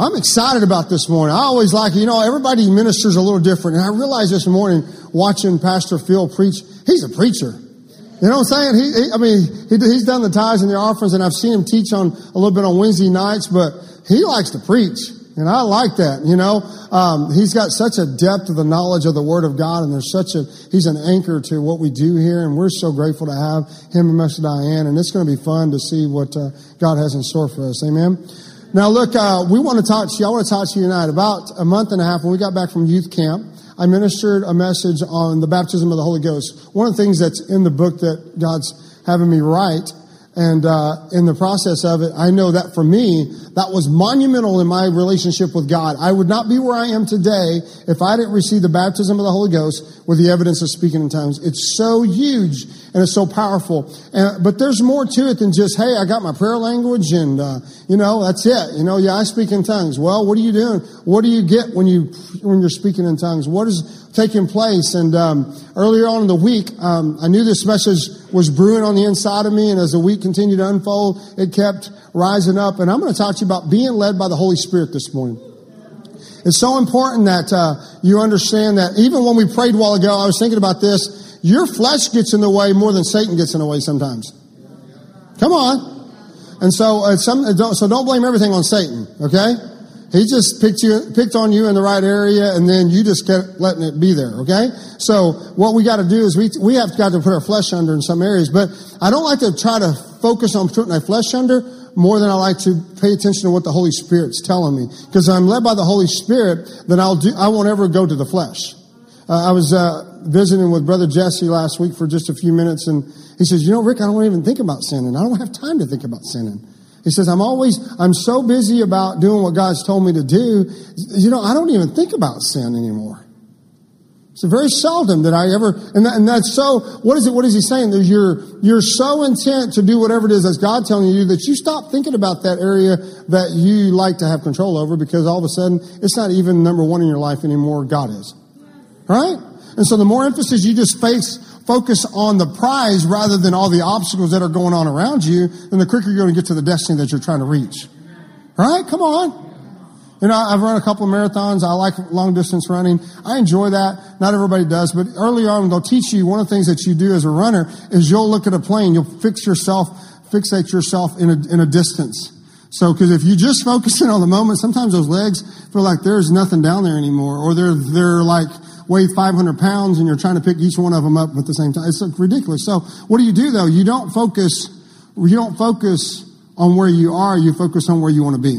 I'm excited about this morning. I always like, everybody ministers a little different. And I realized this morning watching Pastor Phil preach, he's a preacher. You know what I'm saying? He's done the tithes and the offerings, and I've seen him teach a little bit on Wednesday nights, but he likes to preach. And I like that, he's got such a depth of the knowledge of the Word of God, and he's an anchor to what we do here, and we're so grateful to have him and Mr. Diane, and it's going to be fun to see what God has in store for us. Amen. Now, look, I want to talk to you tonight. About a month and a half, when we got back from youth camp, I ministered a message on the baptism of the Holy Ghost. One of the things that's in the book that God's having me write, and in the process of it, I know that for me, that was monumental in my relationship with God. I would not be where I am today if I didn't receive the baptism of the Holy Ghost with the evidence of speaking in tongues. It's so huge and it's so powerful. But there's more to it than just, hey, I got my prayer language and, that's it. I speak in tongues. Well, what are you doing? What do you get when you're speaking in tongues? What is taking place? And earlier on in the week, I knew this message was brewing on the inside of me, and as the week continued to unfold, it kept rising up. And I'm going to talk to you about being led by the Holy Spirit this morning. It's so important that you understand that. Even when we prayed a while ago, I was thinking about this. Your flesh gets in the way more than Satan gets in the way sometimes. Come on. And so, don't blame everything on Satan, okay? He just picked on you in the right area, and then you just kept letting it be there, okay? So what we got to do is we have got to put our flesh under in some areas. But I don't like to try to focus on putting my flesh under more than I like to pay attention to what the Holy Spirit's telling me. Because I'm led by the Holy Spirit, then I won't ever go to the flesh. I was visiting with Brother Jesse last week for just a few minutes, and he says, Rick, I don't even think about sinning. I don't have time to think about sinning. He says, I'm so busy about doing what God's told me to do, I don't even think about sin anymore. It's very seldom that I ever, what is he saying? That you're so intent to do whatever it is that's God telling you to do that you stop thinking about that area that you like to have control over, because all of a sudden, it's not even number one in your life anymore, God is. Right? And so the more emphasis you just focus on the prize rather than all the obstacles that are going on around you, then the quicker you're going to get to the destiny that you're trying to reach. Right? Come on. I've run a couple of marathons. I like long-distance running. I enjoy that. Not everybody does. But early on, they'll teach you one of the things that you do as a runner is you'll look at a plane. You'll fixate yourself in a distance. So, because if you just focus in on the moment, sometimes those legs feel like there's nothing down there anymore, or they're like weigh 500 pounds and you're trying to pick each one of them up at the same time. It's ridiculous. So what do you do though? You don't focus on where you are. You focus on where you want to be.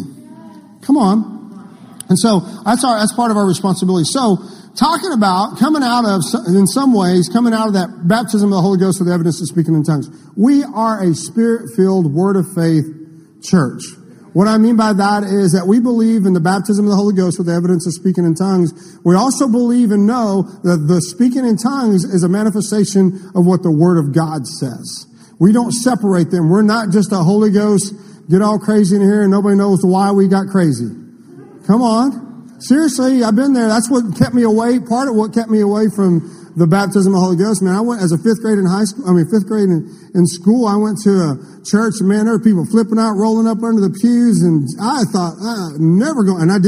Come on. And so that's part of our responsibility. So talking about coming out of that baptism of the Holy Ghost with the evidence of speaking in tongues. We are a spirit-filled word of faith church. What I mean by that is that we believe in the baptism of the Holy Ghost with the evidence of speaking in tongues. We also believe and know that the speaking in tongues is a manifestation of what the Word of God says. We don't separate them. We're not just a Holy Ghost, get all crazy in here and nobody knows why we got crazy. Come on. Seriously, I've been there. That's what kept me away. Part of what kept me away from the baptism of the Holy Ghost. Man, I went as a fifth grade in school, I went to a church, man, there were people flipping out, rolling up under the pews, and I thought, I'm never going back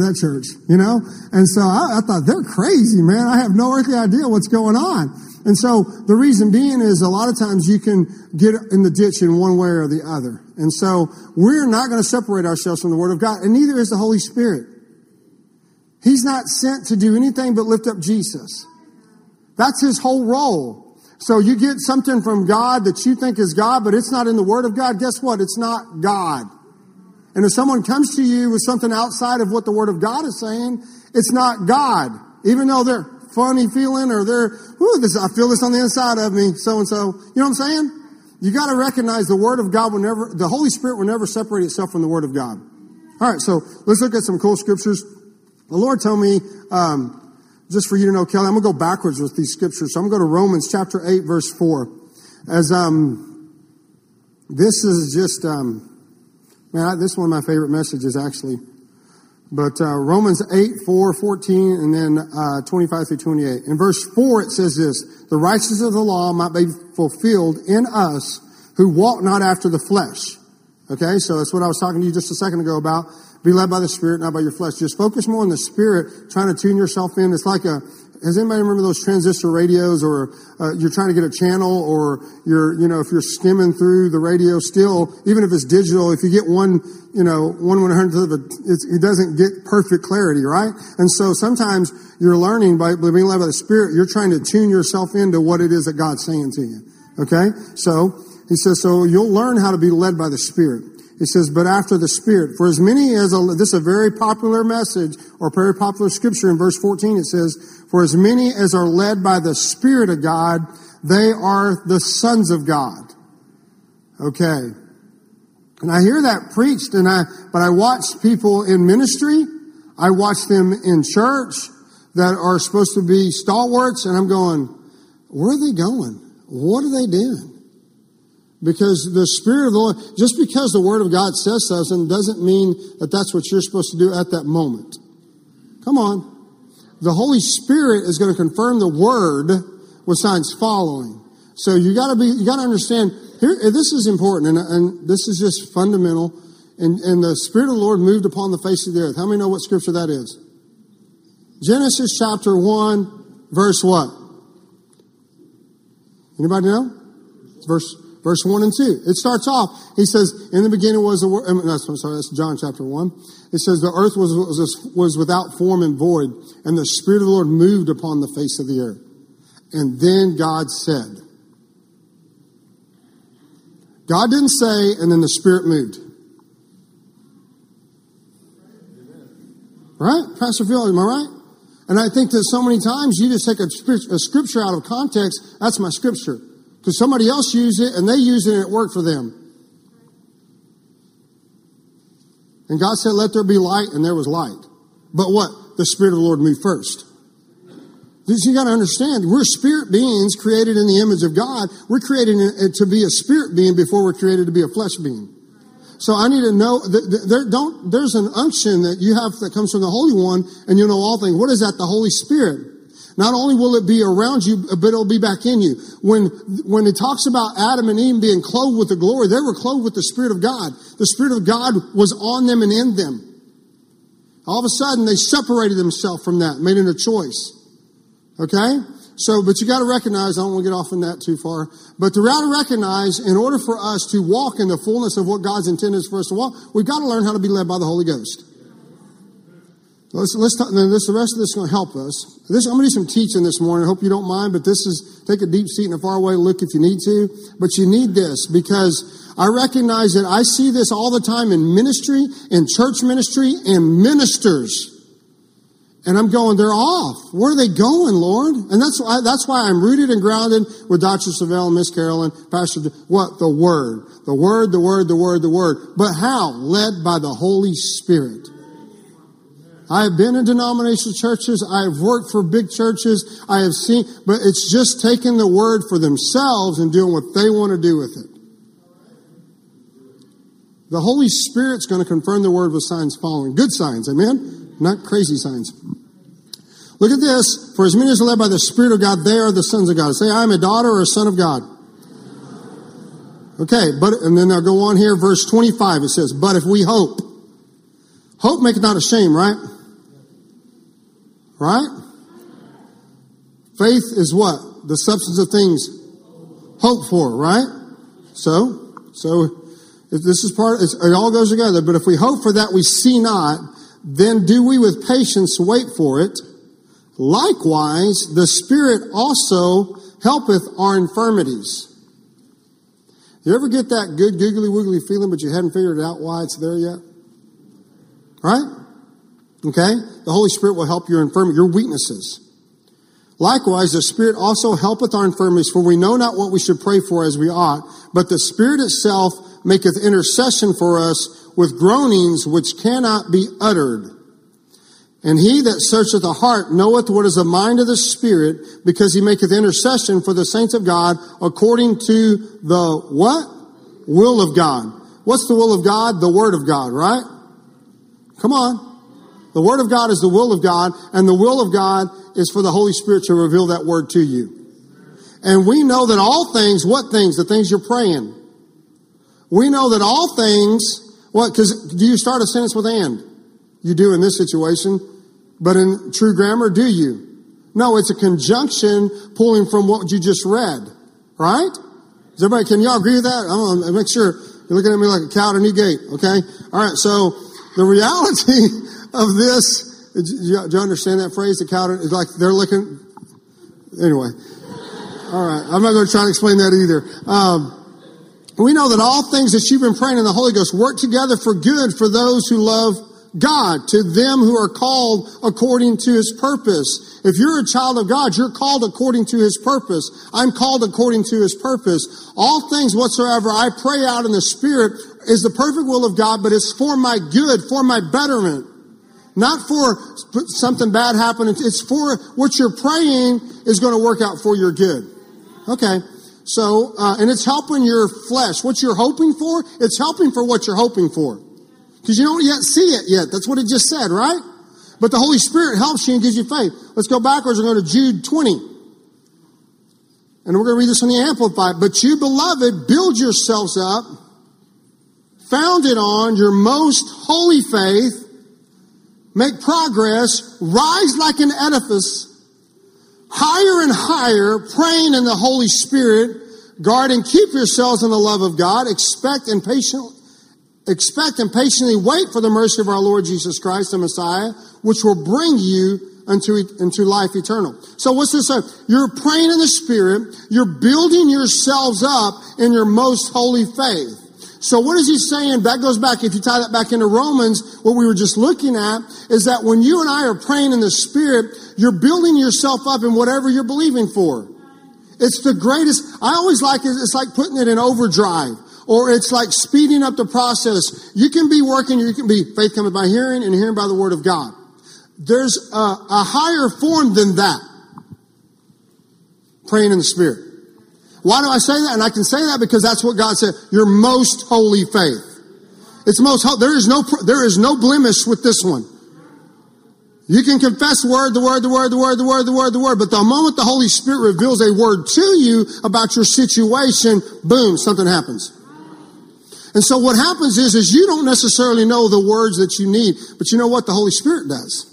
to that church, And so I thought, they're crazy, man. I have no earthly idea what's going on. And so the reason being is a lot of times you can get in the ditch in one way or the other. And so we're not going to separate ourselves from the Word of God, and neither is the Holy Spirit. He's not sent to do anything but lift up Jesus. That's his whole role. So you get something from God that you think is God, but it's not in the Word of God. Guess what? It's not God. And if someone comes to you with something outside of what the Word of God is saying, it's not God. Even though they're funny feeling or I feel this on the inside of me, so-and-so. You know what I'm saying? You got to recognize the Word of God the Holy Spirit will never separate itself from the Word of God. All right, so let's look at some cool scriptures. The Lord told me, just for you to know, Kelly, I'm going to go backwards with these scriptures. So I'm going to go to Romans chapter 8, verse 4. As this is just, this is one of my favorite messages, actually. But Romans 8, 4, 14, and then 25 through 28. In verse 4, it says this, the righteousness of the law might be fulfilled in us who walk not after the flesh. Okay, so that's what I was talking to you just a second ago about. Be led by the Spirit, not by your flesh. Just focus more on the Spirit, trying to tune yourself in. It's like a, does anybody remember those transistor radios, or you're trying to get a channel, or you're, you know, if you're skimming through the radio still, even if it's digital, if you get one, you know, 1/100th of it, it doesn't get perfect clarity, right? And so sometimes you're learning by being led by the Spirit, you're trying to tune yourself into what it is that God's saying to you. Okay? So he says, so you'll learn how to be led by the Spirit. He says, but after the Spirit, for as many as, this is a very popular message or very popular scripture in verse 14, it says, for as many as are led by the Spirit of God, they are the sons of God. Okay. And I hear that preached, and but I watch people in ministry. I watch them in church that are supposed to be stalwarts, and I'm going, where are they going? What are they doing? Because the Spirit of the Lord, just because the Word of God says something doesn't mean that that's what you're supposed to do at that moment. Come on. The Holy Spirit is going to confirm the Word with signs following. So you got to understand, here, this is important, and this is just fundamental. And the Spirit of the Lord moved upon the face of the earth. How many know what scripture that is? Genesis chapter 1, verse what? Anybody know? It's Verse 1 and 2. It starts off, he says, in the beginning was the Word. I'm sorry, that's John chapter 1. It says, the earth was without form and void, and the Spirit of the Lord moved upon the face of the earth. And then God said. God didn't say, and then the Spirit moved. Right? Pastor Phil, am I right? And I think that so many times you just take a scripture out of context. That's my scripture. Because somebody else used it, and they used it, and it worked for them. And God said, let there be light, and there was light. But what? The Spirit of the Lord moved first. You've got to understand, we're spirit beings created in the image of God. We're created to be a spirit being before we're created to be a flesh being. So I need to know, there's an unction that you have that comes from the Holy One, and you know all things. What is that? The Holy Spirit. Not only will it be around you, but it'll be back in you. When it talks about Adam and Eve being clothed with the glory, they were clothed with the Spirit of God. The Spirit of God was on them and in them. All of a sudden, they separated themselves from that, made it a choice. Okay? So, but you got to recognize, I don't want to get off on that too far, but to recognize, in order for us to walk in the fullness of what God's intended for us to walk, we've got to learn how to be led by the Holy Ghost. Let's talk, the rest of this is going to help us. I'm going to do some teaching this morning. I hope you don't mind, but this is, take a deep seat and a faraway look if you need to. But you need this, because I recognize that I see this all the time in ministry, in church ministry, and ministers. And I'm going, they're off. Where are they going, Lord? And that's why I'm rooted and grounded with Dr. Savelle and Miss Carolyn, Pastor, what? The Word. The Word, the Word, the Word, the Word. But how? Led by the Holy Spirit. I have been in denominational churches. I have worked for big churches. I have seen, but it's just taking the Word for themselves and doing what they want to do with it. The Holy Spirit's going to confirm the Word with signs following. Good signs, amen? Not crazy signs. Look at this. For as many as are led by the Spirit of God, they are the sons of God. Say, I am a daughter or a son of God. Okay, but, and then they'll go on here, verse 25. It says, but if we hope. Hope maketh not ashamed, right? Right? Faith is what? The substance of things hoped for, right? So this is part, it all goes together. But if we hope for that we see not, then do we with patience wait for it. Likewise, the Spirit also helpeth our infirmities. You ever get that good googly woogly feeling, but you hadn't figured out why it's there yet? Right? Okay? The Holy Spirit will help your infirmity, your weaknesses. Likewise, the Spirit also helpeth our infirmities, for we know not what we should pray for as we ought, but the Spirit itself maketh intercession for us with groanings which cannot be uttered. And he that searcheth the heart knoweth what is the mind of the Spirit, because he maketh intercession for the saints of God according to the what? Will of God. What's the will of God? The Word of God, right? Come on. The Word of God is the will of God, and the will of God is for the Holy Spirit to reveal that Word to you. And we know that all things, what things? The things you're praying. We know that all things, what, because do you start a sentence with and? You do in this situation. But in true grammar, do you? No, it's a conjunction pulling from what you just read. Right? Does everybody, can y'all agree with that? I want to make sure you're looking at me like a cow at a new gate. Okay? All right, so the reality of this, do you understand that phrase? The cow is like they're looking. Anyway. All right. I'm not going to try to explain that either. We know that all things that you've been praying in the Holy Ghost work together for good for those who love God, to them who are called according to His purpose. If you're a child of God, you're called according to His purpose. I'm called according to His purpose. All things whatsoever I pray out in the Spirit is the perfect will of God, but it's for my good, for my betterment. Not for something bad happening. It's for what you're praying is going to work out for your good. Okay. So, and it's helping your flesh. What you're hoping for, it's helping for what you're hoping for. Because you don't yet see it yet. That's what it just said, right? But the Holy Spirit helps you and gives you faith. Let's go backwards and go to Jude 20. And we're going to read this in the Amplified. But you, beloved, build yourselves up, founded on your most holy faith, make progress, rise like an edifice, higher and higher, praying in the Holy Spirit, guard and keep yourselves in the love of God, expect and patiently wait for the mercy of our Lord Jesus Christ, the Messiah, which will bring you into life eternal. So what's this? You're praying in the Spirit, you're building yourselves up in your most holy faith. So what is he saying? That goes back, if you tie that back into Romans, what we were just looking at is that when you and I are praying in the Spirit, you're building yourself up in whatever you're believing for. It's the greatest. I always like it. It's like putting it in overdrive, or it's like speeding up the process. You can be working, you can be, faith cometh by hearing and hearing by the word of God. There's a higher form than that. Praying in the Spirit. Why do I say that? And I can say that because that's what God said. Your most holy faith. It's most holy. There is no blemish with this one. You can confess the word. But the moment the Holy Spirit reveals a word to you about your situation, boom, something happens. And so what happens is you don't necessarily know the words that you need. But you know what? The Holy Spirit does.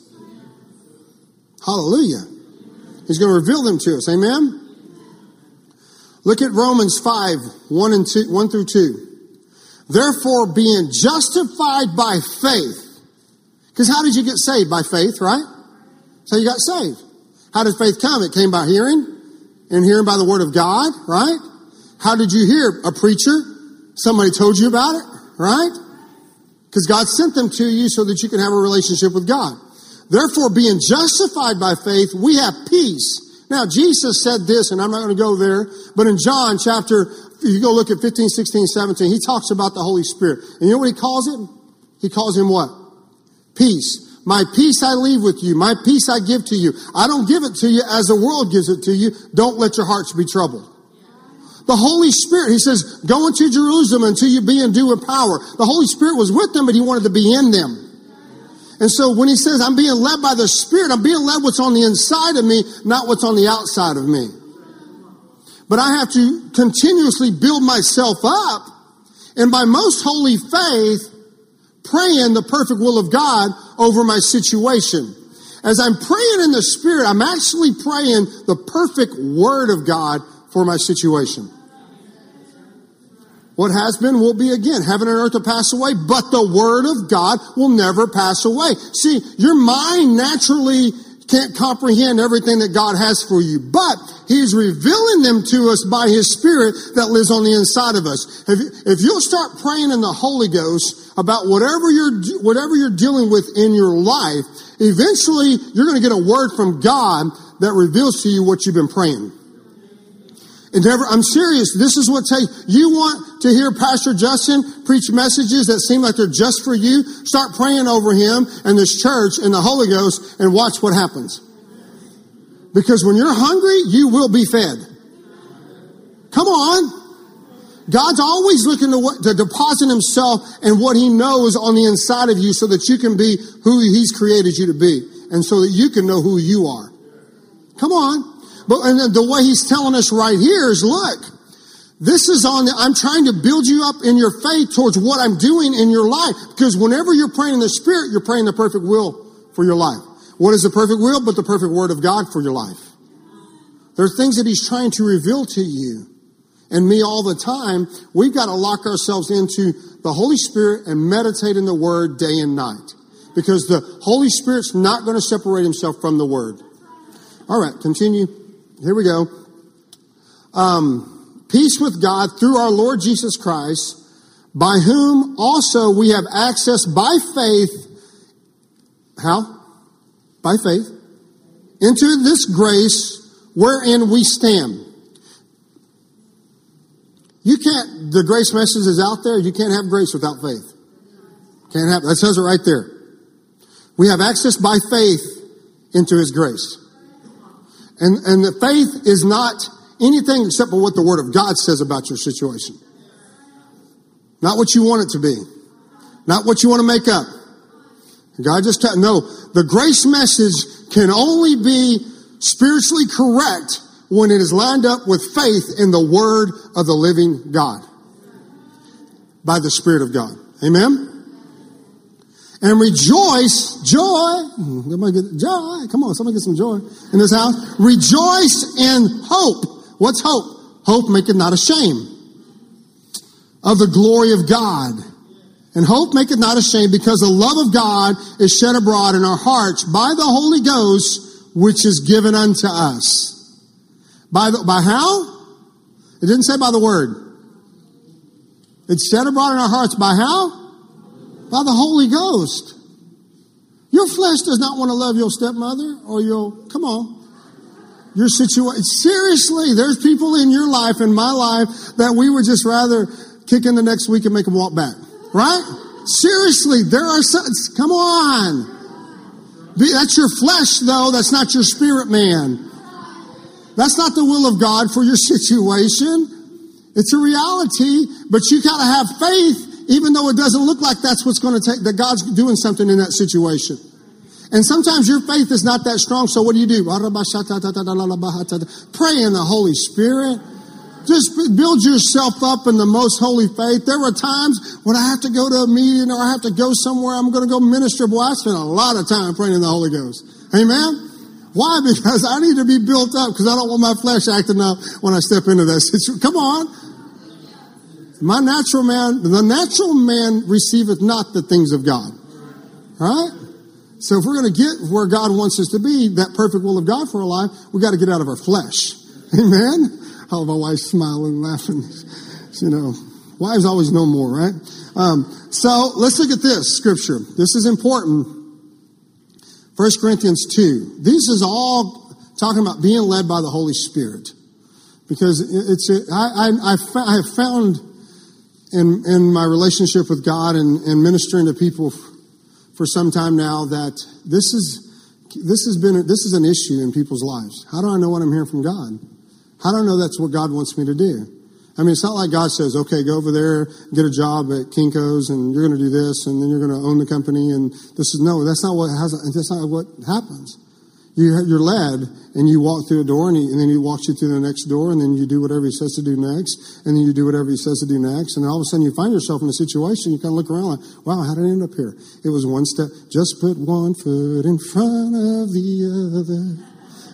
Hallelujah. He's going to reveal them to us. Amen. Look at Romans 5, 1 through 2. Therefore, being justified by faith. Because how did you get saved? By faith, right? So you got saved. How did faith come? It came by hearing, and hearing by the word of God, right? How did you hear? A preacher? Somebody told you about it, right? Because God sent them to you so that you can have a relationship with God. Therefore, being justified by faith, we have peace. Now, Jesus said this, and I'm not going to go there, but in John chapter, you go look at 15, 16, 17, he talks about the Holy Spirit. And you know what he calls it? He calls him what? Peace. My peace I leave with you. My peace I give to you. I don't give it to you as the world gives it to you. Don't let your hearts be troubled. The Holy Spirit, he says, go into Jerusalem until you be endued with power. The Holy Spirit was with them, but he wanted to be in them. And so when he says, I'm being led by the Spirit, I'm being led what's on the inside of me, not what's on the outside of me. But I have to continuously build myself up, and by most holy faith, praying the perfect will of God over my situation. As I'm praying in the Spirit, I'm actually praying the perfect word of God for my situation. What has been will be again. Heaven and earth will pass away, but the word of God will never pass away. See, your mind naturally can't comprehend everything that God has for you, but he's revealing them to us by his Spirit that lives on the inside of us. If you'll start praying in the Holy Ghost about whatever you're dealing with in your life, eventually you're going to get a word from God that reveals to you what you've been praying. I'm serious. This is what takes. You want to hear Pastor Justin preach messages that seem like they're just for you? Start praying over him and this church and the Holy Ghost and watch what happens. Because when you're hungry, you will be fed. Come on. God's always looking to deposit himself and what he knows on the inside of you so that you can be who he's created you to be and so that you can know who you are. Come on. But the way he's telling us right here is, look, This is on the, I'm trying to build you up in your faith towards what I'm doing in your life. Because whenever you're praying in the Spirit, you're praying the perfect will for your life. What is the perfect will but the perfect Word of God for your life? There are things that He's trying to reveal to you and me all the time. We've got to lock ourselves into the Holy Spirit and meditate in the Word day and night. Because the Holy Spirit's not going to separate Himself from the Word. All right, continue. Here we go. Peace with God through our Lord Jesus Christ, by whom also we have access by faith. How? By faith. Into this grace wherein we stand. You can't, the grace message is out there. You can't have grace without faith. Can't have, that says it right there. We have access by faith into His grace. And the faith is not anything except for what the Word of God says about your situation. Not what you want it to be. Not what you want to make up. God just tell, no, the grace message can only be spiritually correct when it is lined up with faith in the Word of the living God. By the Spirit of God. Amen? And rejoice, joy, joy, come on, somebody get some joy in this house. Rejoice in hope. What's hope? Hope maketh not ashamed of the glory of God. And hope maketh not ashamed, because the love of God is shed abroad in our hearts by the Holy Ghost, which is given unto us. By how? It didn't say by the Word. It's shed abroad in our hearts by how? By the Holy Ghost. Your flesh does not want to love your stepmother or your, come on, your situation. Seriously, there's people in your life, in my life, that we would just rather kick in the next week and make them walk back. Right? Seriously, there are some, come on. That's your flesh, though. That's not your spirit, man. That's not the will of God for your situation. It's a reality, but you got to have faith. Even though it doesn't look like that's what's going to take, that God's doing something in that situation. And sometimes your faith is not that strong, so what do you do? Pray in the Holy Spirit. Just build yourself up in the most holy faith. There were times when I have to go to a meeting or I have to go somewhere, I'm going to go minister. Boy, I spent a lot of time praying in the Holy Ghost. Amen? Why? Because I need to be built up, because I don't want my flesh acting up when I step into that situation. Come on. My natural man, the natural man receiveth not the things of God. All right? So if we're going to get where God wants us to be, that perfect will of God for our life, we got to get out of our flesh. Amen? Oh, my wife's smiling, laughing. You know, wives always know more, right? So let's look at this scripture. This is important. 1 Corinthians 2. This is all talking about being led by the Holy Spirit. Because I have found... In my relationship with God and ministering to people for some time now, that this is an issue in people's lives. How do I know what I'm hearing from God? How do I know that's what God wants me to do? I mean, it's not like God says, okay, go over there, get a job at Kinko's, and you're going to do this, and then you're going to own the company, and this is, no, that's not what happens. You're led, and you walk through a door, and then He walks you through the next door, and then you do whatever He says to do next, and then you do whatever He says to do next, and all of a sudden you find yourself in a situation, you kind of look around like, wow, how did I end up here? It was one step, just put one foot in front of the other,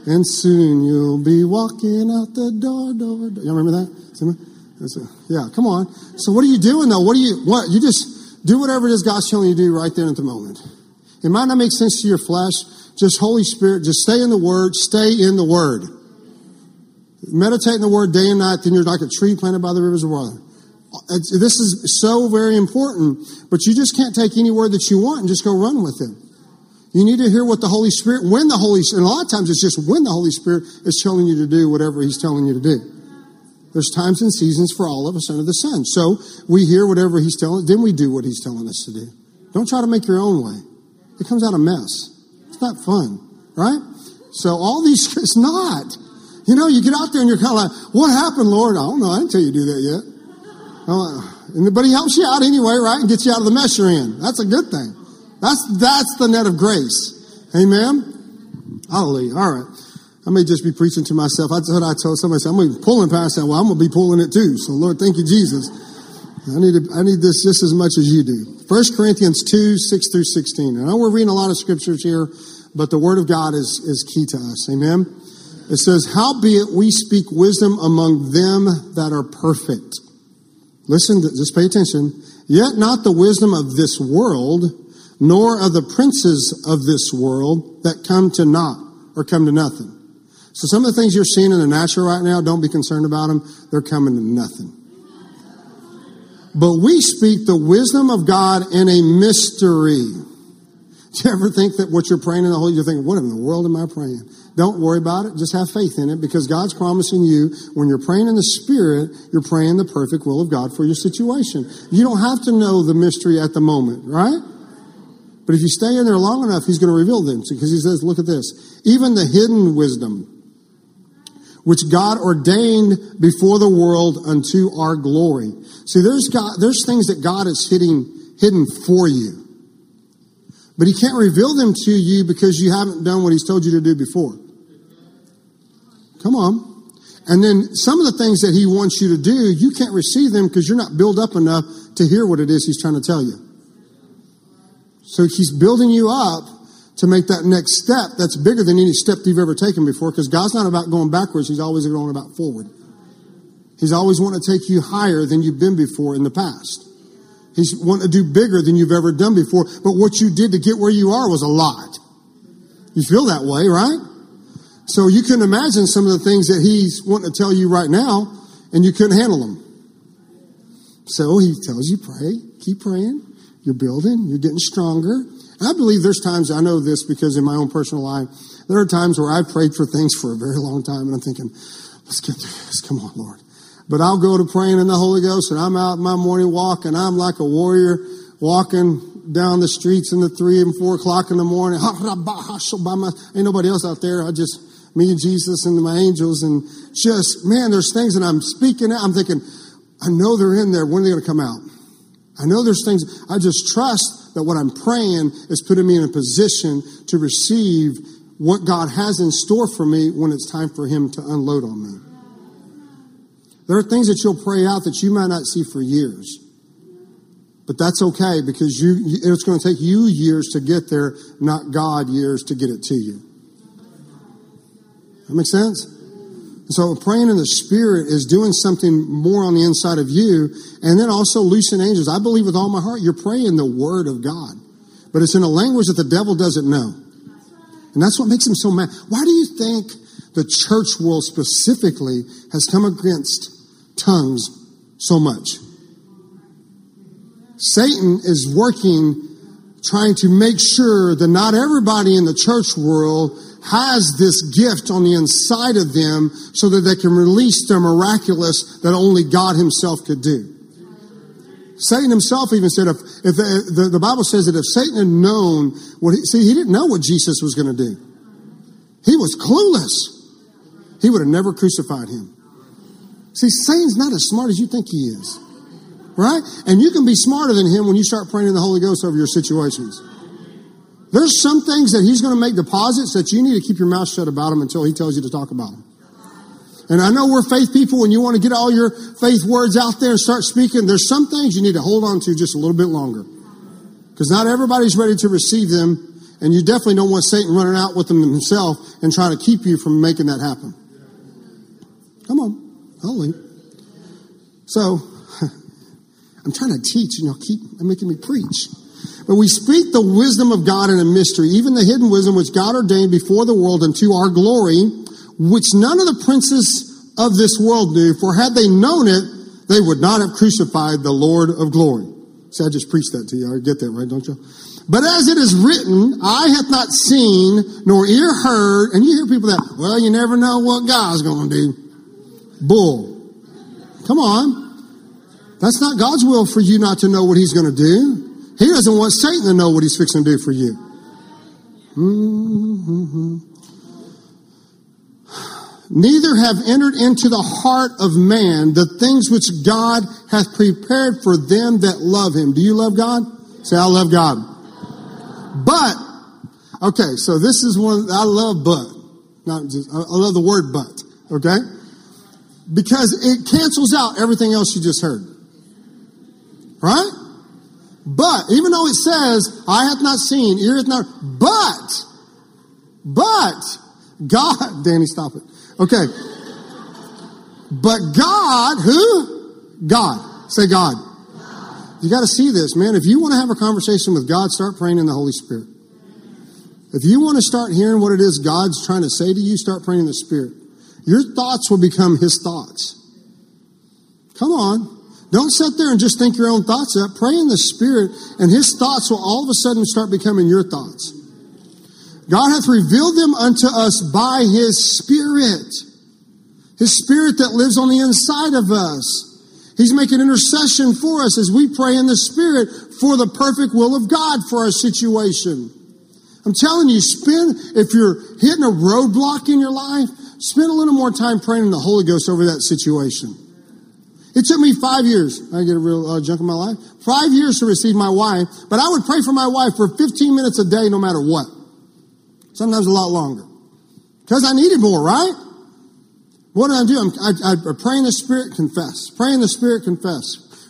and soon you'll be walking out the door. Y'all remember that? Yeah, come on. So what are you doing, though? What? You just do whatever it is God's telling you to do right there at the moment. It might not make sense to your flesh. Just Holy Spirit, just stay in the Word, stay in the Word. Meditate in the Word day and night, then you're like a tree planted by the rivers of water. This is so very important, but you just can't take any word that you want and just go run with it. You need to hear what the Holy Spirit, and a lot of times it's just when the Holy Spirit is telling you to do whatever He's telling you to do. There's times and seasons for all of us under the sun. So we hear whatever He's telling, then we do what He's telling us to do. Don't try to make your own way. It comes out a mess. Not fun, right? So all these, it's not. You know, you get out there and you're kind of like, what happened, Lord? I don't know. I didn't tell you to do that yet. But He helps you out anyway, right? And gets you out of the mess you're in. That's a good thing. That's the net of grace. Amen? Hallelujah. All right. I may just be preaching to myself. That's what I told somebody. I'm going to be pulling past that. Well, I'm going to be pulling it too. So, Lord, thank you, Jesus. I need this just as much as you do. 1 Corinthians 2, 6 through 16. I know we're reading a lot of scriptures here, but the word of God is key to us. Amen? It says, howbeit we speak wisdom among them that are perfect. Listen, just pay attention. Yet not the wisdom of this world, nor of the princes of this world that come to naught or come to nothing. So some of the things you're seeing in the natural right now, don't be concerned about them. They're coming to nothing. But we speak the wisdom of God in a mystery. Do you ever think that what you're praying in the Holy Ghost, you're thinking, what in the world am I praying? Don't worry about it. Just have faith in it, because God's promising you when you're praying in the Spirit, you're praying the perfect will of God for your situation. You don't have to know the mystery at the moment, right? But if you stay in there long enough, he's going to reveal them, because he says, look at this. Even the hidden wisdom, which God ordained before the world unto our glory. See, there's things that God is hidden for you. But he can't reveal them to you because you haven't done what he's told you to do before. Come on. And then some of the things that he wants you to do, you can't receive them because you're not built up enough to hear what it is he's trying to tell you. So he's building you up to make that next step that's bigger than any step you've ever taken before, because God's not about going backwards. He's always going about forward. He's always wanting to take you higher than you've been before in the past. He's wanting to do bigger than you've ever done before. But what you did to get where you are was a lot. You feel that way, right? So you can imagine some of the things that he's wanting to tell you right now, and you couldn't handle them. So he tells you, pray, keep praying. You're building, you're getting stronger. I believe there's times, I know this because in my own personal life, there are times where I've prayed for things for a very long time, and I'm thinking, let's get through this. Come on, Lord. But I'll go to praying in the Holy Ghost, and I'm out my morning walk, and I'm like a warrior walking down the streets in the 3 and 4 o'clock in the morning. Ain't nobody else out there. I just, me and Jesus and my angels, and just, man, there's things that I'm speaking out. I'm thinking, I know they're in there. When are they going to come out? I know there's things. I just trust that what I'm praying is putting me in a position to receive what God has in store for me when it's time for him to unload on me. There are things that you'll pray out that you might not see for years. But that's okay, because it's going to take you years to get there, not God years to get it to you. That make sense? So praying in the Spirit is doing something more on the inside of you, and then also loosing angels. I believe with all my heart you're praying the Word of God, but it's in a language that the devil doesn't know. And that's what makes him so mad. Why do you think the church world specifically has come against tongues so much? Satan is working, trying to make sure that not everybody in the church world has this gift on the inside of them so that they can release their miraculous that only God himself could do. Satan himself even said, if the Bible says that if Satan had known he didn't know what Jesus was going to do. He was clueless. He would have never crucified him. See, Satan's not as smart as you think he is, right? And you can be smarter than him when you start praying in the Holy Ghost over your situations. There's some things that he's going to make deposits that you need to keep your mouth shut about them until he tells you to talk about them. And I know we're faith people, and you want to get all your faith words out there and start speaking. There's some things you need to hold on to just a little bit longer, because not everybody's ready to receive them. And you definitely don't want Satan running out with them himself and trying to keep you from making that happen. Come on. I'll leave. So I'm trying to teach, and y'all keep making me preach. But we speak the wisdom of God in a mystery, even the hidden wisdom which God ordained before the world unto our glory, which none of the princes of this world knew, for had they known it, they would not have crucified the Lord of glory. See, I just preached that to you. I get that, right, don't you? But as it is written, eye hath not seen, nor ear heard. And you hear people that, well, you never know what God's going to do. Bull. Come on. That's not God's will for you not to know what he's going to do. He doesn't want Satan to know what he's fixing to do for you. Mm-hmm. Neither have entered into the heart of man the things which God hath prepared for them that love him. Do you love God? Say, I love God. But, okay, so this is one, I love but. I love the word but, okay? Because it cancels out everything else you just heard. Right? But, even though it says, eye hath not seen, ear hath not, but, God, Danny, stop it. Okay. But God, who? God. Say God. You got to see this, man. If you want to have a conversation with God, start praying in the Holy Spirit. If you want to start hearing what it is God's trying to say to you, start praying in the Spirit. Your thoughts will become His thoughts. Come on. Don't sit there and just think your own thoughts up. Pray in the Spirit, and His thoughts will all of a sudden start becoming your thoughts. God hath revealed them unto us by His Spirit. His Spirit that lives on the inside of us. He's making intercession for us as we pray in the Spirit for the perfect will of God for our situation. I'm telling you, if you're hitting a roadblock in your life, spend a little more time praying in the Holy Ghost over that situation. It took me 5 years. I get a real junk in my life. 5 years to receive my wife, but I would pray for my wife for 15 minutes a day no matter what. Sometimes a lot longer. Because I needed more, right? What did I do? I pray in the Spirit, confess. Pray in the Spirit, confess.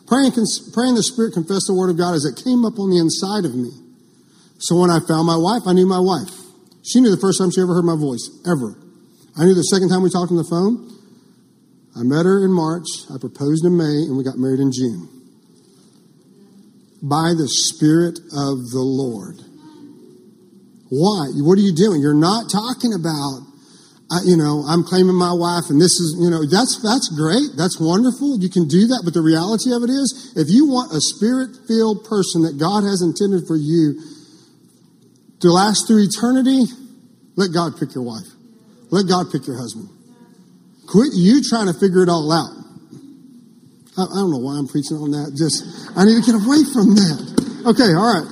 Pray in the Spirit, confess the Word of God as it came up on the inside of me. So when I found my wife, I knew my wife. She knew the first time she ever heard my voice, ever. I knew the second time we talked on the phone. I met her in March, I proposed in May, and we got married in June. By the Spirit of the Lord. Why? What are you doing? You're not talking about, I'm claiming my wife, and this is, that's great. That's wonderful. You can do that. But the reality of it is, if you want a Spirit-filled person that God has intended for you to last through eternity, let God pick your wife. Let God pick your husband. Quit you trying to figure it all out. I don't know why I'm preaching on that. Just, I need to get away from that. Okay, all right.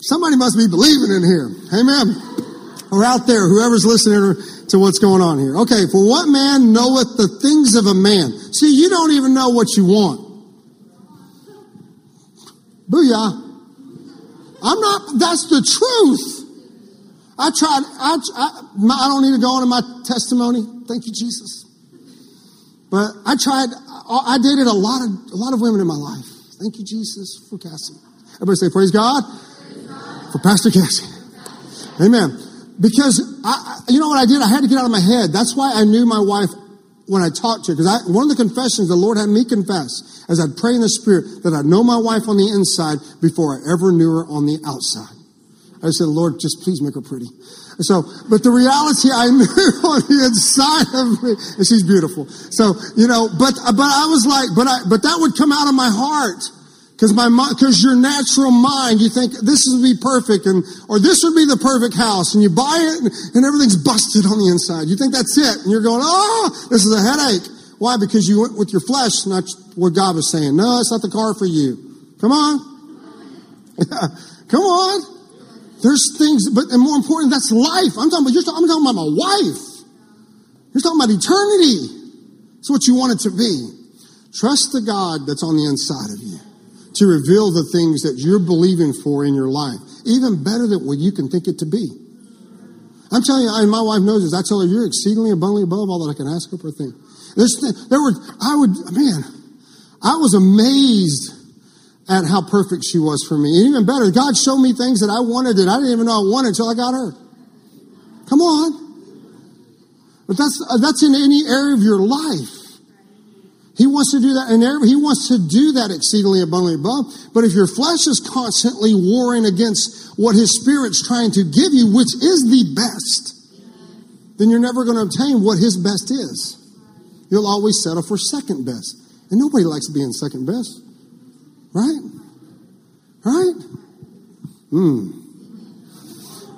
Somebody must be believing in here. Amen. Or out there, whoever's listening to what's going on here. Okay, for what man knoweth the things of a man? See, you don't even know what you want. Booyah. That's the truth. I don't need to go on in my testimony. Thank you, Jesus. But I dated a lot of women in my life. Thank you, Jesus, for Cassie. Everybody say, praise God. Praise God. For Pastor Cassie. Amen. Because, you know what I did? I had to get out of my head. That's why I knew my wife when I talked to her. Because one of the confessions the Lord had me confess as I'd pray in the Spirit that I'd know my wife on the inside before I ever knew her on the outside. I said, Lord, just please make her pretty. So, but the reality I knew on the inside of me, and she's beautiful. So, but I was like, but that would come out of my heart. Because your natural mind, you think this would be perfect, or this would be the perfect house, and you buy it, and everything's busted on the inside. You think that's it, and you're going, oh, this is a headache. Why? Because you went with your flesh, not what God was saying. No, it's not the car for you. Come on. Yeah. Come on. There's things, and more important, that's life. I'm talking about my wife. You're talking about eternity. It's what you want it to be. Trust the God that's on the inside of you to reveal the things that you're believing for in your life, even better than what you can think it to be. I'm telling you, and my wife knows this, I tell her, you're exceedingly abundantly above all that I can ask her for a thing. I was amazed at how perfect she was for me. And even better, God showed me things that I wanted that I didn't even know I wanted until I got her. Come on. But that's in any area of your life. He wants to do that, and he wants to do that exceedingly abundantly above. But if your flesh is constantly warring against what his Spirit's trying to give you, which is the best, then you're never going to obtain what his best is. You'll always settle for second best. And nobody likes being second best. Right? Right?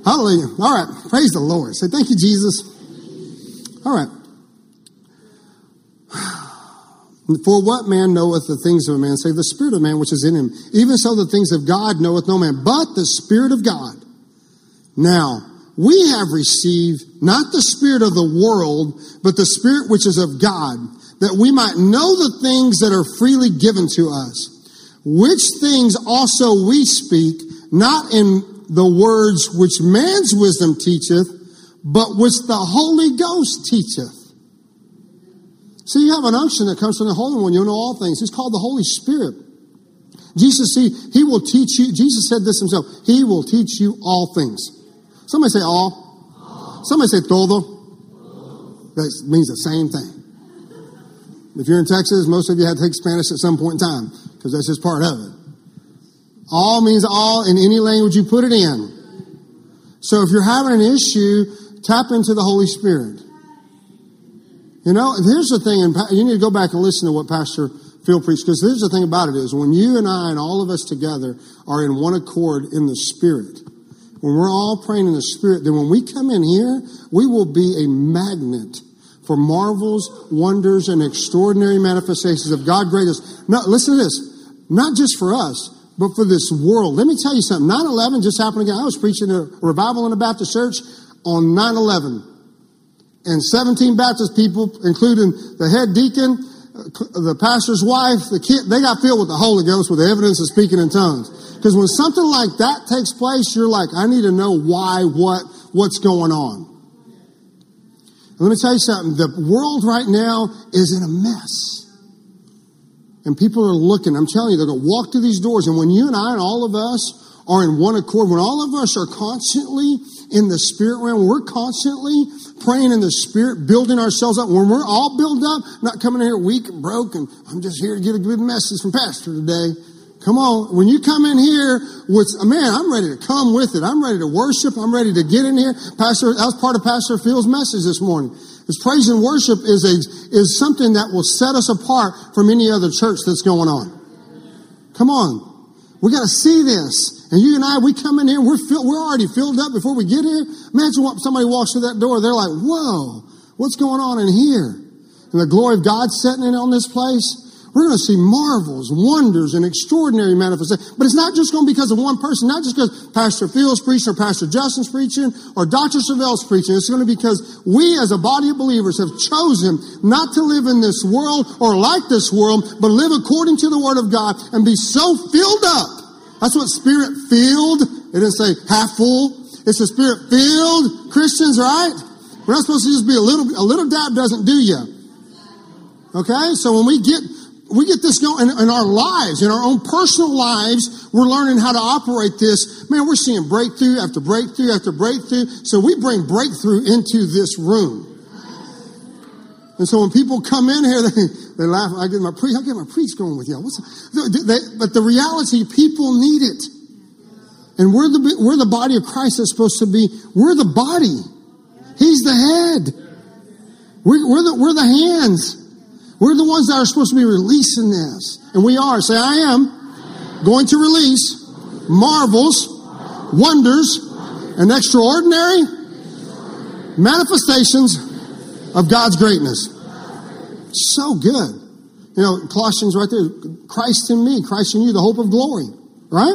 Hallelujah. All right. Praise the Lord. Say, thank you, Jesus. All right. For what man knoweth the things of a man, save the spirit of man which is in him? Even so the things of God knoweth no man, but the Spirit of God. Now, we have received not the spirit of the world, but the Spirit which is of God, that we might know the things that are freely given to us. Which things also we speak, not in the words which man's wisdom teacheth, but which the Holy Ghost teacheth. See, you have an unction that comes from the Holy One. You know all things. It's called the Holy Spirit. Jesus, he will teach you. Jesus said this himself. He will teach you all things. Somebody say all. All. Somebody say todo. Todo. That means the same thing. If you're in Texas, most of you had to take Spanish at some point in time, because that's just part of it. All means all in any language you put it in. So if you're having an issue, tap into the Holy Spirit. You know, here's the thing, and you need to go back and listen to what Pastor Phil preached, because here's the thing about it is, when you and I and all of us together are in one accord in the Spirit, when we're all praying in the Spirit, then when we come in here, we will be a magnet for marvels, wonders, and extraordinary manifestations of God's greatness. Now, listen to this, not just for us, but for this world. Let me tell you something, 9/11 just happened again. I was preaching a revival in a Baptist church on 9/11. And 17 Baptist people, including the head deacon, the pastor's wife, the kid, they got filled with the Holy Ghost with the evidence of speaking in tongues. Because when something like that takes place, you're like, I need to know why, what's going on. And let me tell you something. The world right now is in a mess. And people are looking. I'm telling you, they're going to walk through these doors. And when you and I and all of us are in one accord, when all of us are constantly in the spirit realm, we're constantly praying in the spirit, building ourselves up. When we're all built up, not coming in here weak and broke, and I'm just here to give a good message from Pastor today. Come on. When you come in here with, man, I'm ready to come with it. I'm ready to worship. I'm ready to get in here. Pastor, that was part of Pastor Phil's message this morning. His praise and worship is something that will set us apart from any other church that's going on. Come on. We got to see this. And you and I, we come in here, we're already filled up before we get here. Imagine what somebody walks through that door, they're like, whoa, what's going on in here? And the glory of God setting in on this place. We're going to see marvels, wonders, and extraordinary manifestations. But it's not just going to be because of one person, not just because Pastor Phil's preaching or Pastor Justin's preaching or Dr. Savelle's preaching. It's going to be because we as a body of believers have chosen not to live in this world or like this world, but live according to the Word of God and be so filled up. That's what spirit-filled, it didn't say half-full. It's a spirit-filled Christians, right? We're not supposed to just be a little dab doesn't do you. Okay? So when we get this going in our lives, in our own personal lives, we're learning how to operate this. Man, we're seeing breakthrough after breakthrough after breakthrough. So we bring breakthrough into this room. And so when people come in here, they laugh. I get my preach going with y'all. But the reality, people need it. And we're the body of Christ that's supposed to be. We're the body. He's the head. We're the hands. We're the ones that are supposed to be releasing this. And we are. Say, I am going to release marvels, wonders, and extraordinary manifestations of God's greatness. So good. You know, Colossians right there. Christ in me, Christ in you, the hope of glory. Right?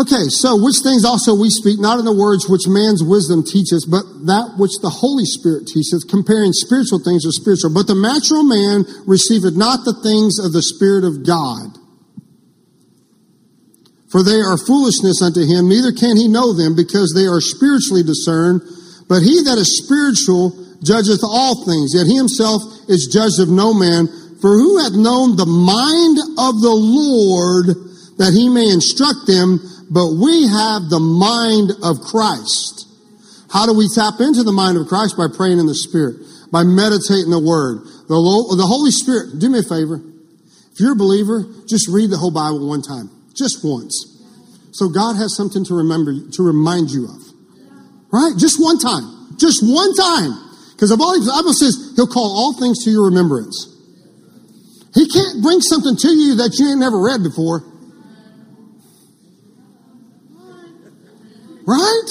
Okay, so which things also we speak, not in the words which man's wisdom teacheth, but that which the Holy Spirit teacheth, comparing spiritual things with spiritual. But the natural man receiveth not the things of the Spirit of God, for they are foolishness unto him, neither can he know them, because they are spiritually discerned. But he that is spiritual judgeth all things, yet he himself is judged of no man. For who hath known the mind of the Lord that he may instruct him? But we have the mind of Christ. How do we tap into the mind of Christ? By praying in the Spirit, by meditating the Word. The Holy Spirit, do me a favor. If you're a believer, just read the whole Bible one time. Just once. So God has something to remind you of. Right? Just one time. Just one time. Because the Bible says he'll call all things to your remembrance. He can't bring something to you that you ain't never read before. Right?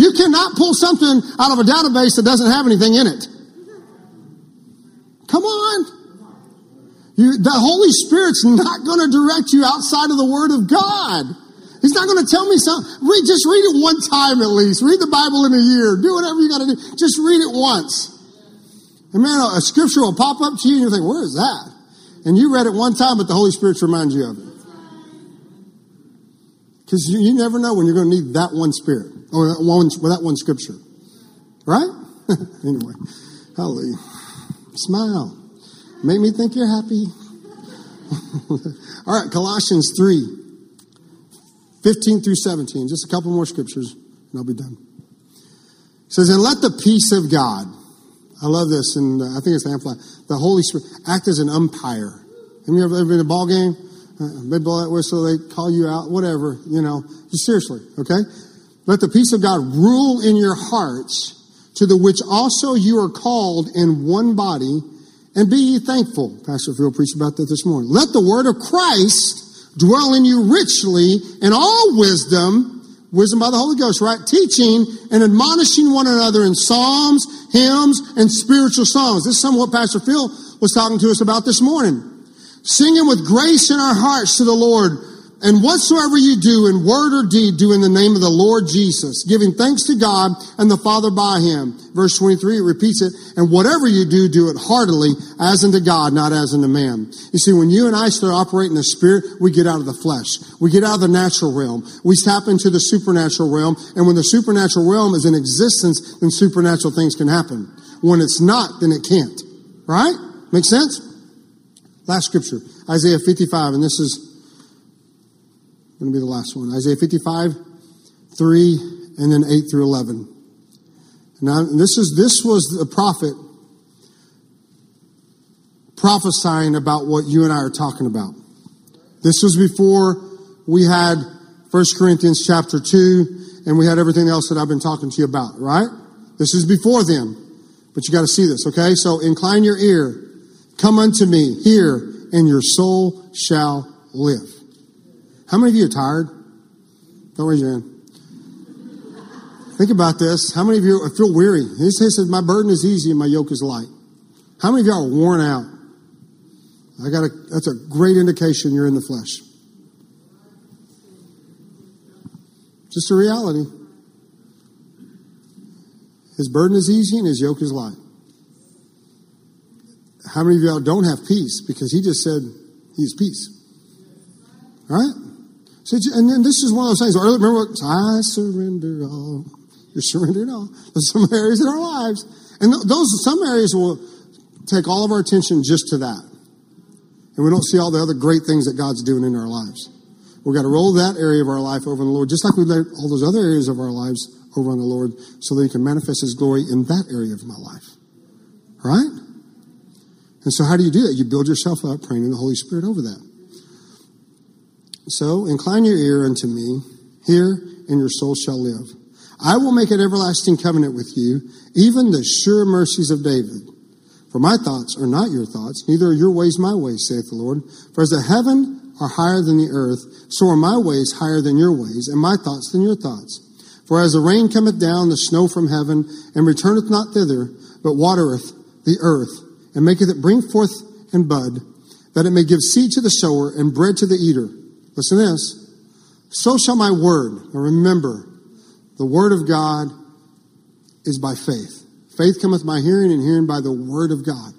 You cannot pull something out of a database that doesn't have anything in it. Come on. The Holy Spirit's not going to direct you outside of the Word of God. He's not going to tell me something. Just read it one time at least. Read the Bible in a year. Do whatever you got to do. Just read it once. And man, a scripture will pop up to you and you'll think, where is that? And you read it one time, but the Holy Spirit reminds you of it. Because you never know when you're going to need that one spirit. or that one scripture, right? Anyway, hallelujah. Smile. Make me think you're happy. All right, Colossians 3:15 through 17. Just a couple more scriptures, and I'll be done. It says, and let the peace of God, I love this, and I think it's the Amplified, the Holy Spirit, act as an umpire. Have you ever been to a ball game? They blow that whistle, they call you out, whatever, you know. Just seriously, okay? Let the peace of God rule in your hearts, to the which also you are called in one body, and be ye thankful. Pastor Phil preached about that this morning. Let the word of Christ dwell in you richly in all wisdom by the Holy Ghost, right? Teaching and admonishing one another in psalms, hymns, and spiritual songs. This is some of what Pastor Phil was talking to us about this morning. Singing with grace in our hearts to the Lord. And whatsoever you do in word or deed, do in the name of the Lord Jesus, giving thanks to God and the Father by him. Verse 23, it repeats it. And whatever you do, do it heartily as unto God, not as unto man. You see, when you and I start operating in the Spirit, we get out of the flesh. We get out of the natural realm. We tap into the supernatural realm. And when the supernatural realm is in existence, then supernatural things can happen. When it's not, then it can't. Right? Make sense? Last scripture, Isaiah 55, and this is going to be the last one. Isaiah 55, 3, and then 8 through 11. Now, this was the prophet prophesying about what you and I are talking about. This was before we had 1 Corinthians chapter 2, and we had everything else that I've been talking to you about, right? This is before them, but you got to see this, okay? So incline your ear, come unto me, hear, and your soul shall live. How many of you are tired? Don't raise your hand. Think about this. How many of you feel weary? He says, my burden is easy and my yoke is light. How many of you are worn out? That's a great indication you're in the flesh. Just a reality. His burden is easy and his yoke is light. How many of y'all don't have peace? Because he just said he's peace. Right? So, and then this is one of those things. Remember, I surrender all. You're surrendering all. There's some areas in our lives. And some areas will take all of our attention just to that. And we don't see all the other great things that God's doing in our lives. We've got to roll that area of our life over on the Lord, just like we let all those other areas of our lives over on the Lord, so that he can manifest his glory in that area of my life. Right? And so how do you do that? You build yourself up praying in the Holy Spirit over that. So incline your ear unto me, hear, and your soul shall live. I will make an everlasting covenant with you, even the sure mercies of David. For my thoughts are not your thoughts, neither are your ways my ways, saith the Lord. For as the heaven are higher than the earth, so are my ways higher than your ways, and my thoughts than your thoughts. For as the rain cometh down, the snow from heaven, and returneth not thither, but watereth the earth, and maketh it bring forth and bud, that it may give seed to the sower and bread to the eater. Listen to this. So shall my word. Now remember, the word of God is by faith. Faith cometh by hearing, and hearing by the word of God.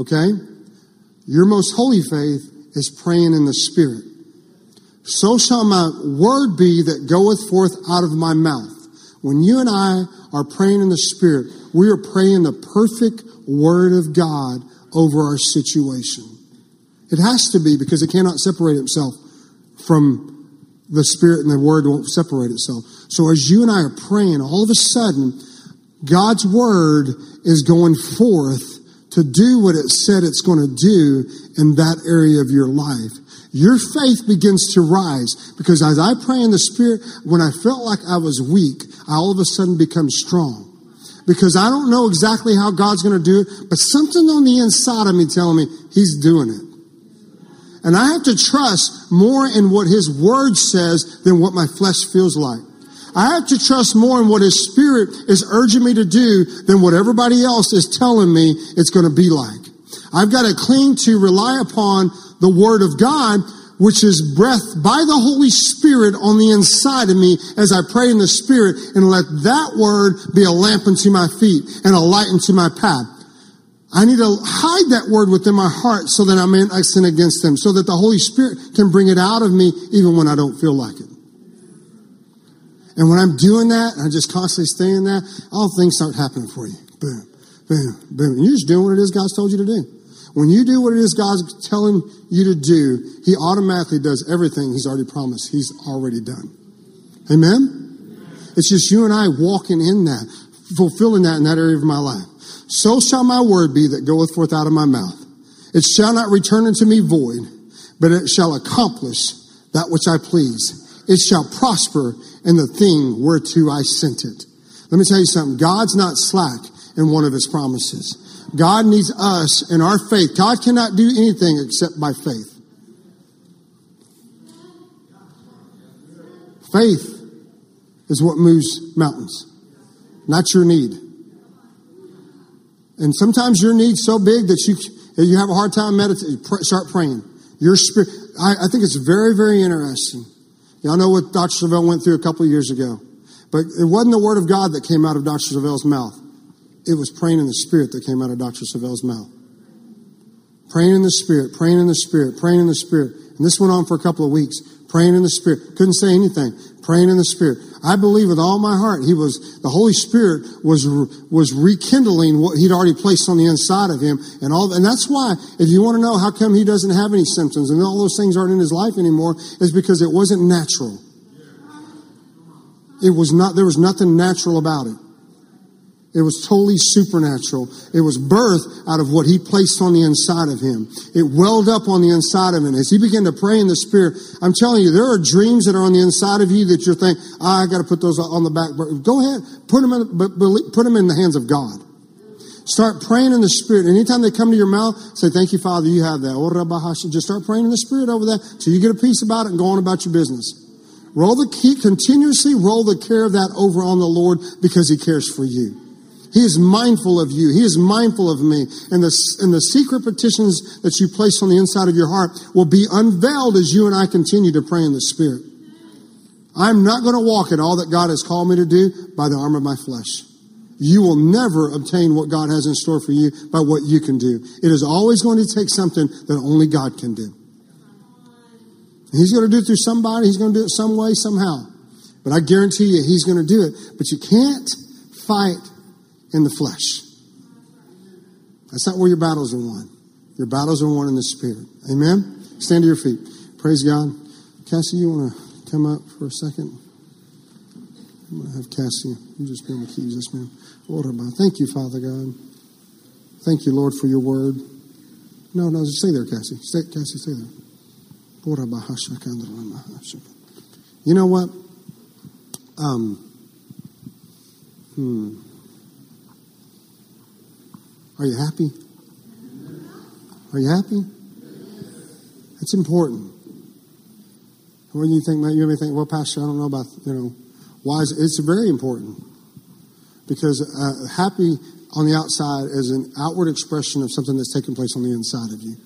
Okay? Your most holy faith is praying in the Spirit. So shall my word be that goeth forth out of my mouth. When you and I are praying in the Spirit, we are praying the perfect word of God over our situation. It has to be, because it cannot separate itself from the Spirit, and the word won't separate itself. So as you and I are praying, all of a sudden, God's word is going forth to do what it said it's going to do in that area of your life. Your faith begins to rise, because as I pray in the Spirit, when I felt like I was weak, I all of a sudden become strong. Because I don't know exactly how God's going to do it, but something on the inside of me telling me he's doing it. And I have to trust more in what his word says than what my flesh feels like. I have to trust more in what his Spirit is urging me to do than what everybody else is telling me it's going to be like. I've got to cling to, rely upon the word of God, which is breath by the Holy Spirit on the inside of me as I pray in the Spirit, and let that word be a lamp unto my feet and a light unto my path. I need to hide that word within my heart so that I may not sin against them, so that the Holy Spirit can bring it out of me even when I don't feel like it. And when I'm doing that, and I just constantly stay in that, all things start happening for you. Boom, boom, boom. And you're just doing what it is God's told you to do. When you do what it is God's telling you to do, He automatically does everything He's already promised. He's already done. Amen? It's just you and I walking in that, fulfilling that in that area of my life. So shall my word be that goeth forth out of my mouth. It shall not return unto me void, but it shall accomplish that which I please. It shall prosper in the thing whereto I sent it. Let me tell you something. God's not slack in one of His promises. God needs us in our faith. God cannot do anything except by faith. Faith is what moves mountains, not your need. And sometimes your need's so big that you have a hard time meditating. Start praying. Your spirit. I think it's very, very interesting. Y'all know what Dr. Savelle went through a couple of years ago. But it wasn't the word of God that came out of Dr. Savelle's mouth. It was praying in the Spirit that came out of Dr. Savelle's mouth. Praying in the Spirit, praying in the Spirit, praying in the Spirit. And this went on for a couple of weeks. Praying in the Spirit. Couldn't say anything. Praying in the Spirit. I believe with all my heart the Holy Spirit was rekindling what He'd already placed on the inside of Him. And that's why, if you want to know how come He doesn't have any symptoms and all those things aren't in His life anymore, is because it wasn't natural. There was nothing natural about it. It was totally supernatural. It was birth out of what He placed on the inside of Him. It welled up on the inside of Him. As He began to pray in the Spirit, I'm telling you, there are dreams that are on the inside of you that you're thinking, I got to put those on the back burner. Go ahead, put them in the hands of God. Start praying in the Spirit. Anytime they come to your mouth, say, thank you, Father, you have that. Just start praying in the Spirit over that till you get a peace about it and go on about your business. Continuously roll the care of that over on the Lord because He cares for you. He is mindful of you. He is mindful of me. And the secret petitions that you place on the inside of your heart will be unveiled as you and I continue to pray in the Spirit. I'm not going to walk in all that God has called me to do by the arm of my flesh. You will never obtain what God has in store for you by what you can do. It is always going to take something that only God can do. And He's going to do it through somebody. He's going to do it some way, somehow. But I guarantee you, He's going to do it. But you can't fight in the flesh. That's not where your battles are won. Your battles are won in the Spirit. Amen? Stand to your feet. Praise God. Cassie, you want to come up for a second? I'm going to have Cassie. You just bring the keys, this man. Thank you, Father God. Thank you, Lord, for your word. No, just stay there, Cassie. Stay there. You know what? Are you happy? Are you happy? That's important. When you think, man, you may think, well, Pastor, I don't know about, why is it? It's very important. Because happy on the outside is an outward expression of something that's taking place on the inside of you.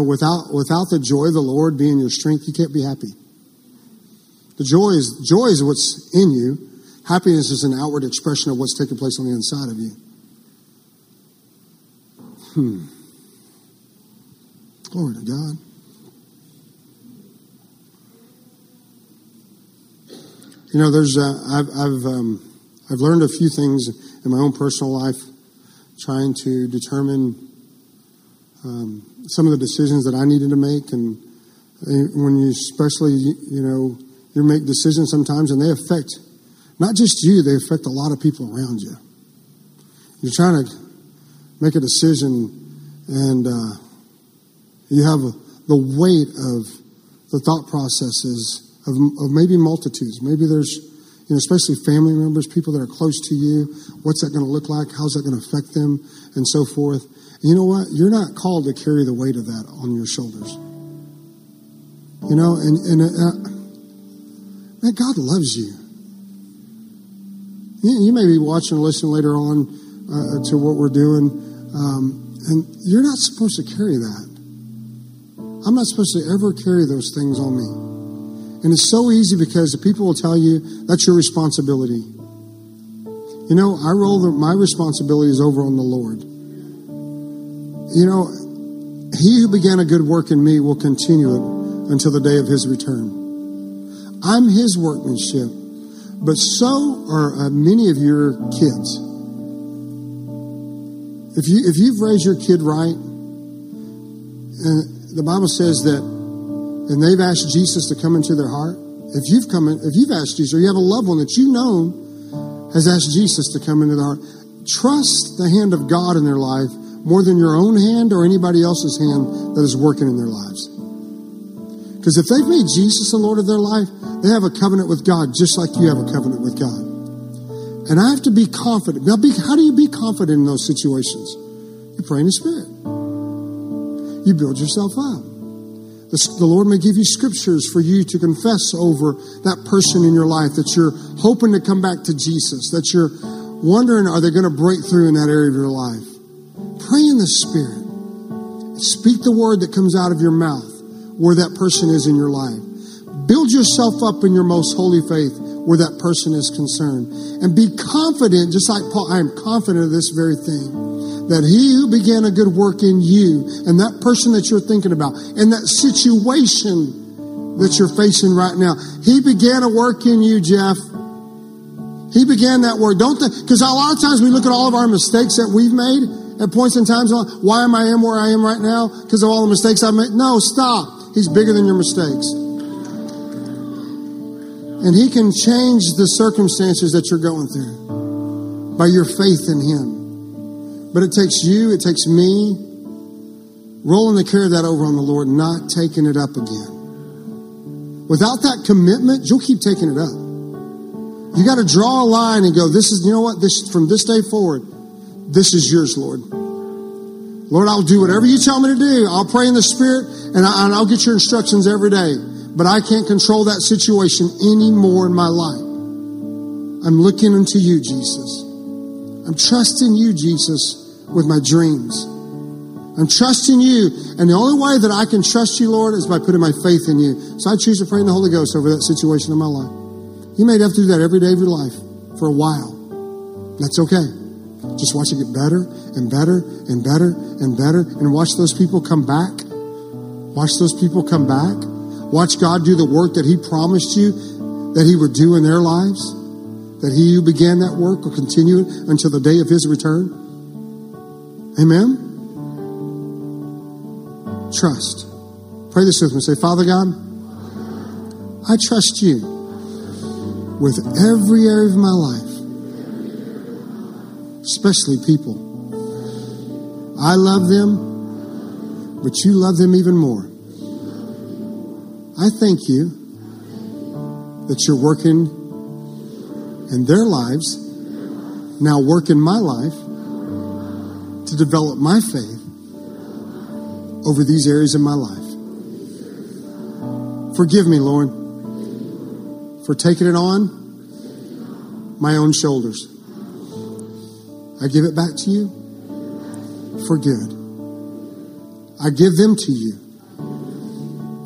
Without the joy of the Lord being your strength, you can't be happy. The joy is what's in you. Happiness is an outward expression of what's taking place on the inside of you. Glory to God. I've learned a few things in my own personal life, trying to determine some of the decisions that I needed to make, and when you, especially, you make decisions sometimes, and they affect not just you; they affect a lot of people around you. You're trying to make a decision, and you have the weight of the thought processes of maybe multitudes. Maybe there's, especially family members, people that are close to you. What's that going to look like? How's that going to affect them? And so forth. And you know what? You're not called to carry the weight of that on your shoulders. Man, God loves you. You may be watching or listening later on to what we're doing. And you're not supposed to carry that. I'm not supposed to ever carry those things on me. And it's so easy because the people will tell you that's your responsibility. I roll my responsibilities over on the Lord. He who began a good work in me will continue it until the day of His return. I'm his workmanship, but so are many of your kids. If you've raised your kid right, and the Bible says that, and they've asked Jesus to come into their heart. If you've asked Jesus, or you have a loved one that you know has asked Jesus to come into their heart, trust the hand of God in their life more than your own hand or anybody else's hand that is working in their lives. Because if they've made Jesus the Lord of their life, they have a covenant with God, just like you have a covenant with God. And I have to be confident. Now, how do you be confident in those situations? You pray in the Spirit. You build yourself up. The Lord may give you scriptures for you to confess over that person in your life that you're hoping to come back to Jesus, that you're wondering, are they going to break through in that area of your life? Pray in the Spirit. Speak the word that comes out of your mouth where that person is in your life. Build yourself up in your most holy faith where that person is concerned. And be confident, just like Paul, I am confident of this very thing, that he who began a good work in you, and that person that you're thinking about, and that situation that you're facing right now, he began a work in you, Jeff. He began that work. Because a lot of times we look at all of our mistakes that we've made at points in times. Why am I where I am right now? Because of all the mistakes I've made. No, stop. He's bigger than your mistakes. And he can change the circumstances that you're going through by your faith in him. But it takes you, it takes me, rolling the care of that over on the Lord, not taking it up again. Without that commitment, you'll keep taking it up. You got to draw a line and go, this is, you know what, this from this day forward, this is yours, Lord. Lord, I'll do whatever you tell me to do. I'll pray in the Spirit, and I'll get your instructions every day. But I can't control that situation anymore in my life. I'm looking unto you, Jesus. I'm trusting you, Jesus, with my dreams. I'm trusting you. And the only way that I can trust you, Lord, is by putting my faith in you. So I choose to pray in the Holy Ghost over that situation in my life. You may have to do that every day of your life for a while. That's okay. Just watch it get better and better and better and better. And watch those people come back. Watch those people come back. Watch God do the work that he promised you that he would do in their lives. That he who began that work will continue it until the day of his return. Amen? Trust. Pray this with me. Say, Father God, I trust you with every area of my life, especially people. I love them, but you love them even more. I thank you that you're working in their lives, now work in my life to develop my faith over these areas of my life. Forgive me, Lord, for taking it on my own shoulders. I give it back to you for good. I give them to you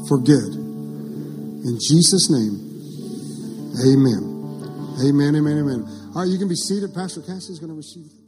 for good. In Jesus' name, amen. Amen, amen, amen. All right, you can be seated. Pastor Cassie is going to receive you.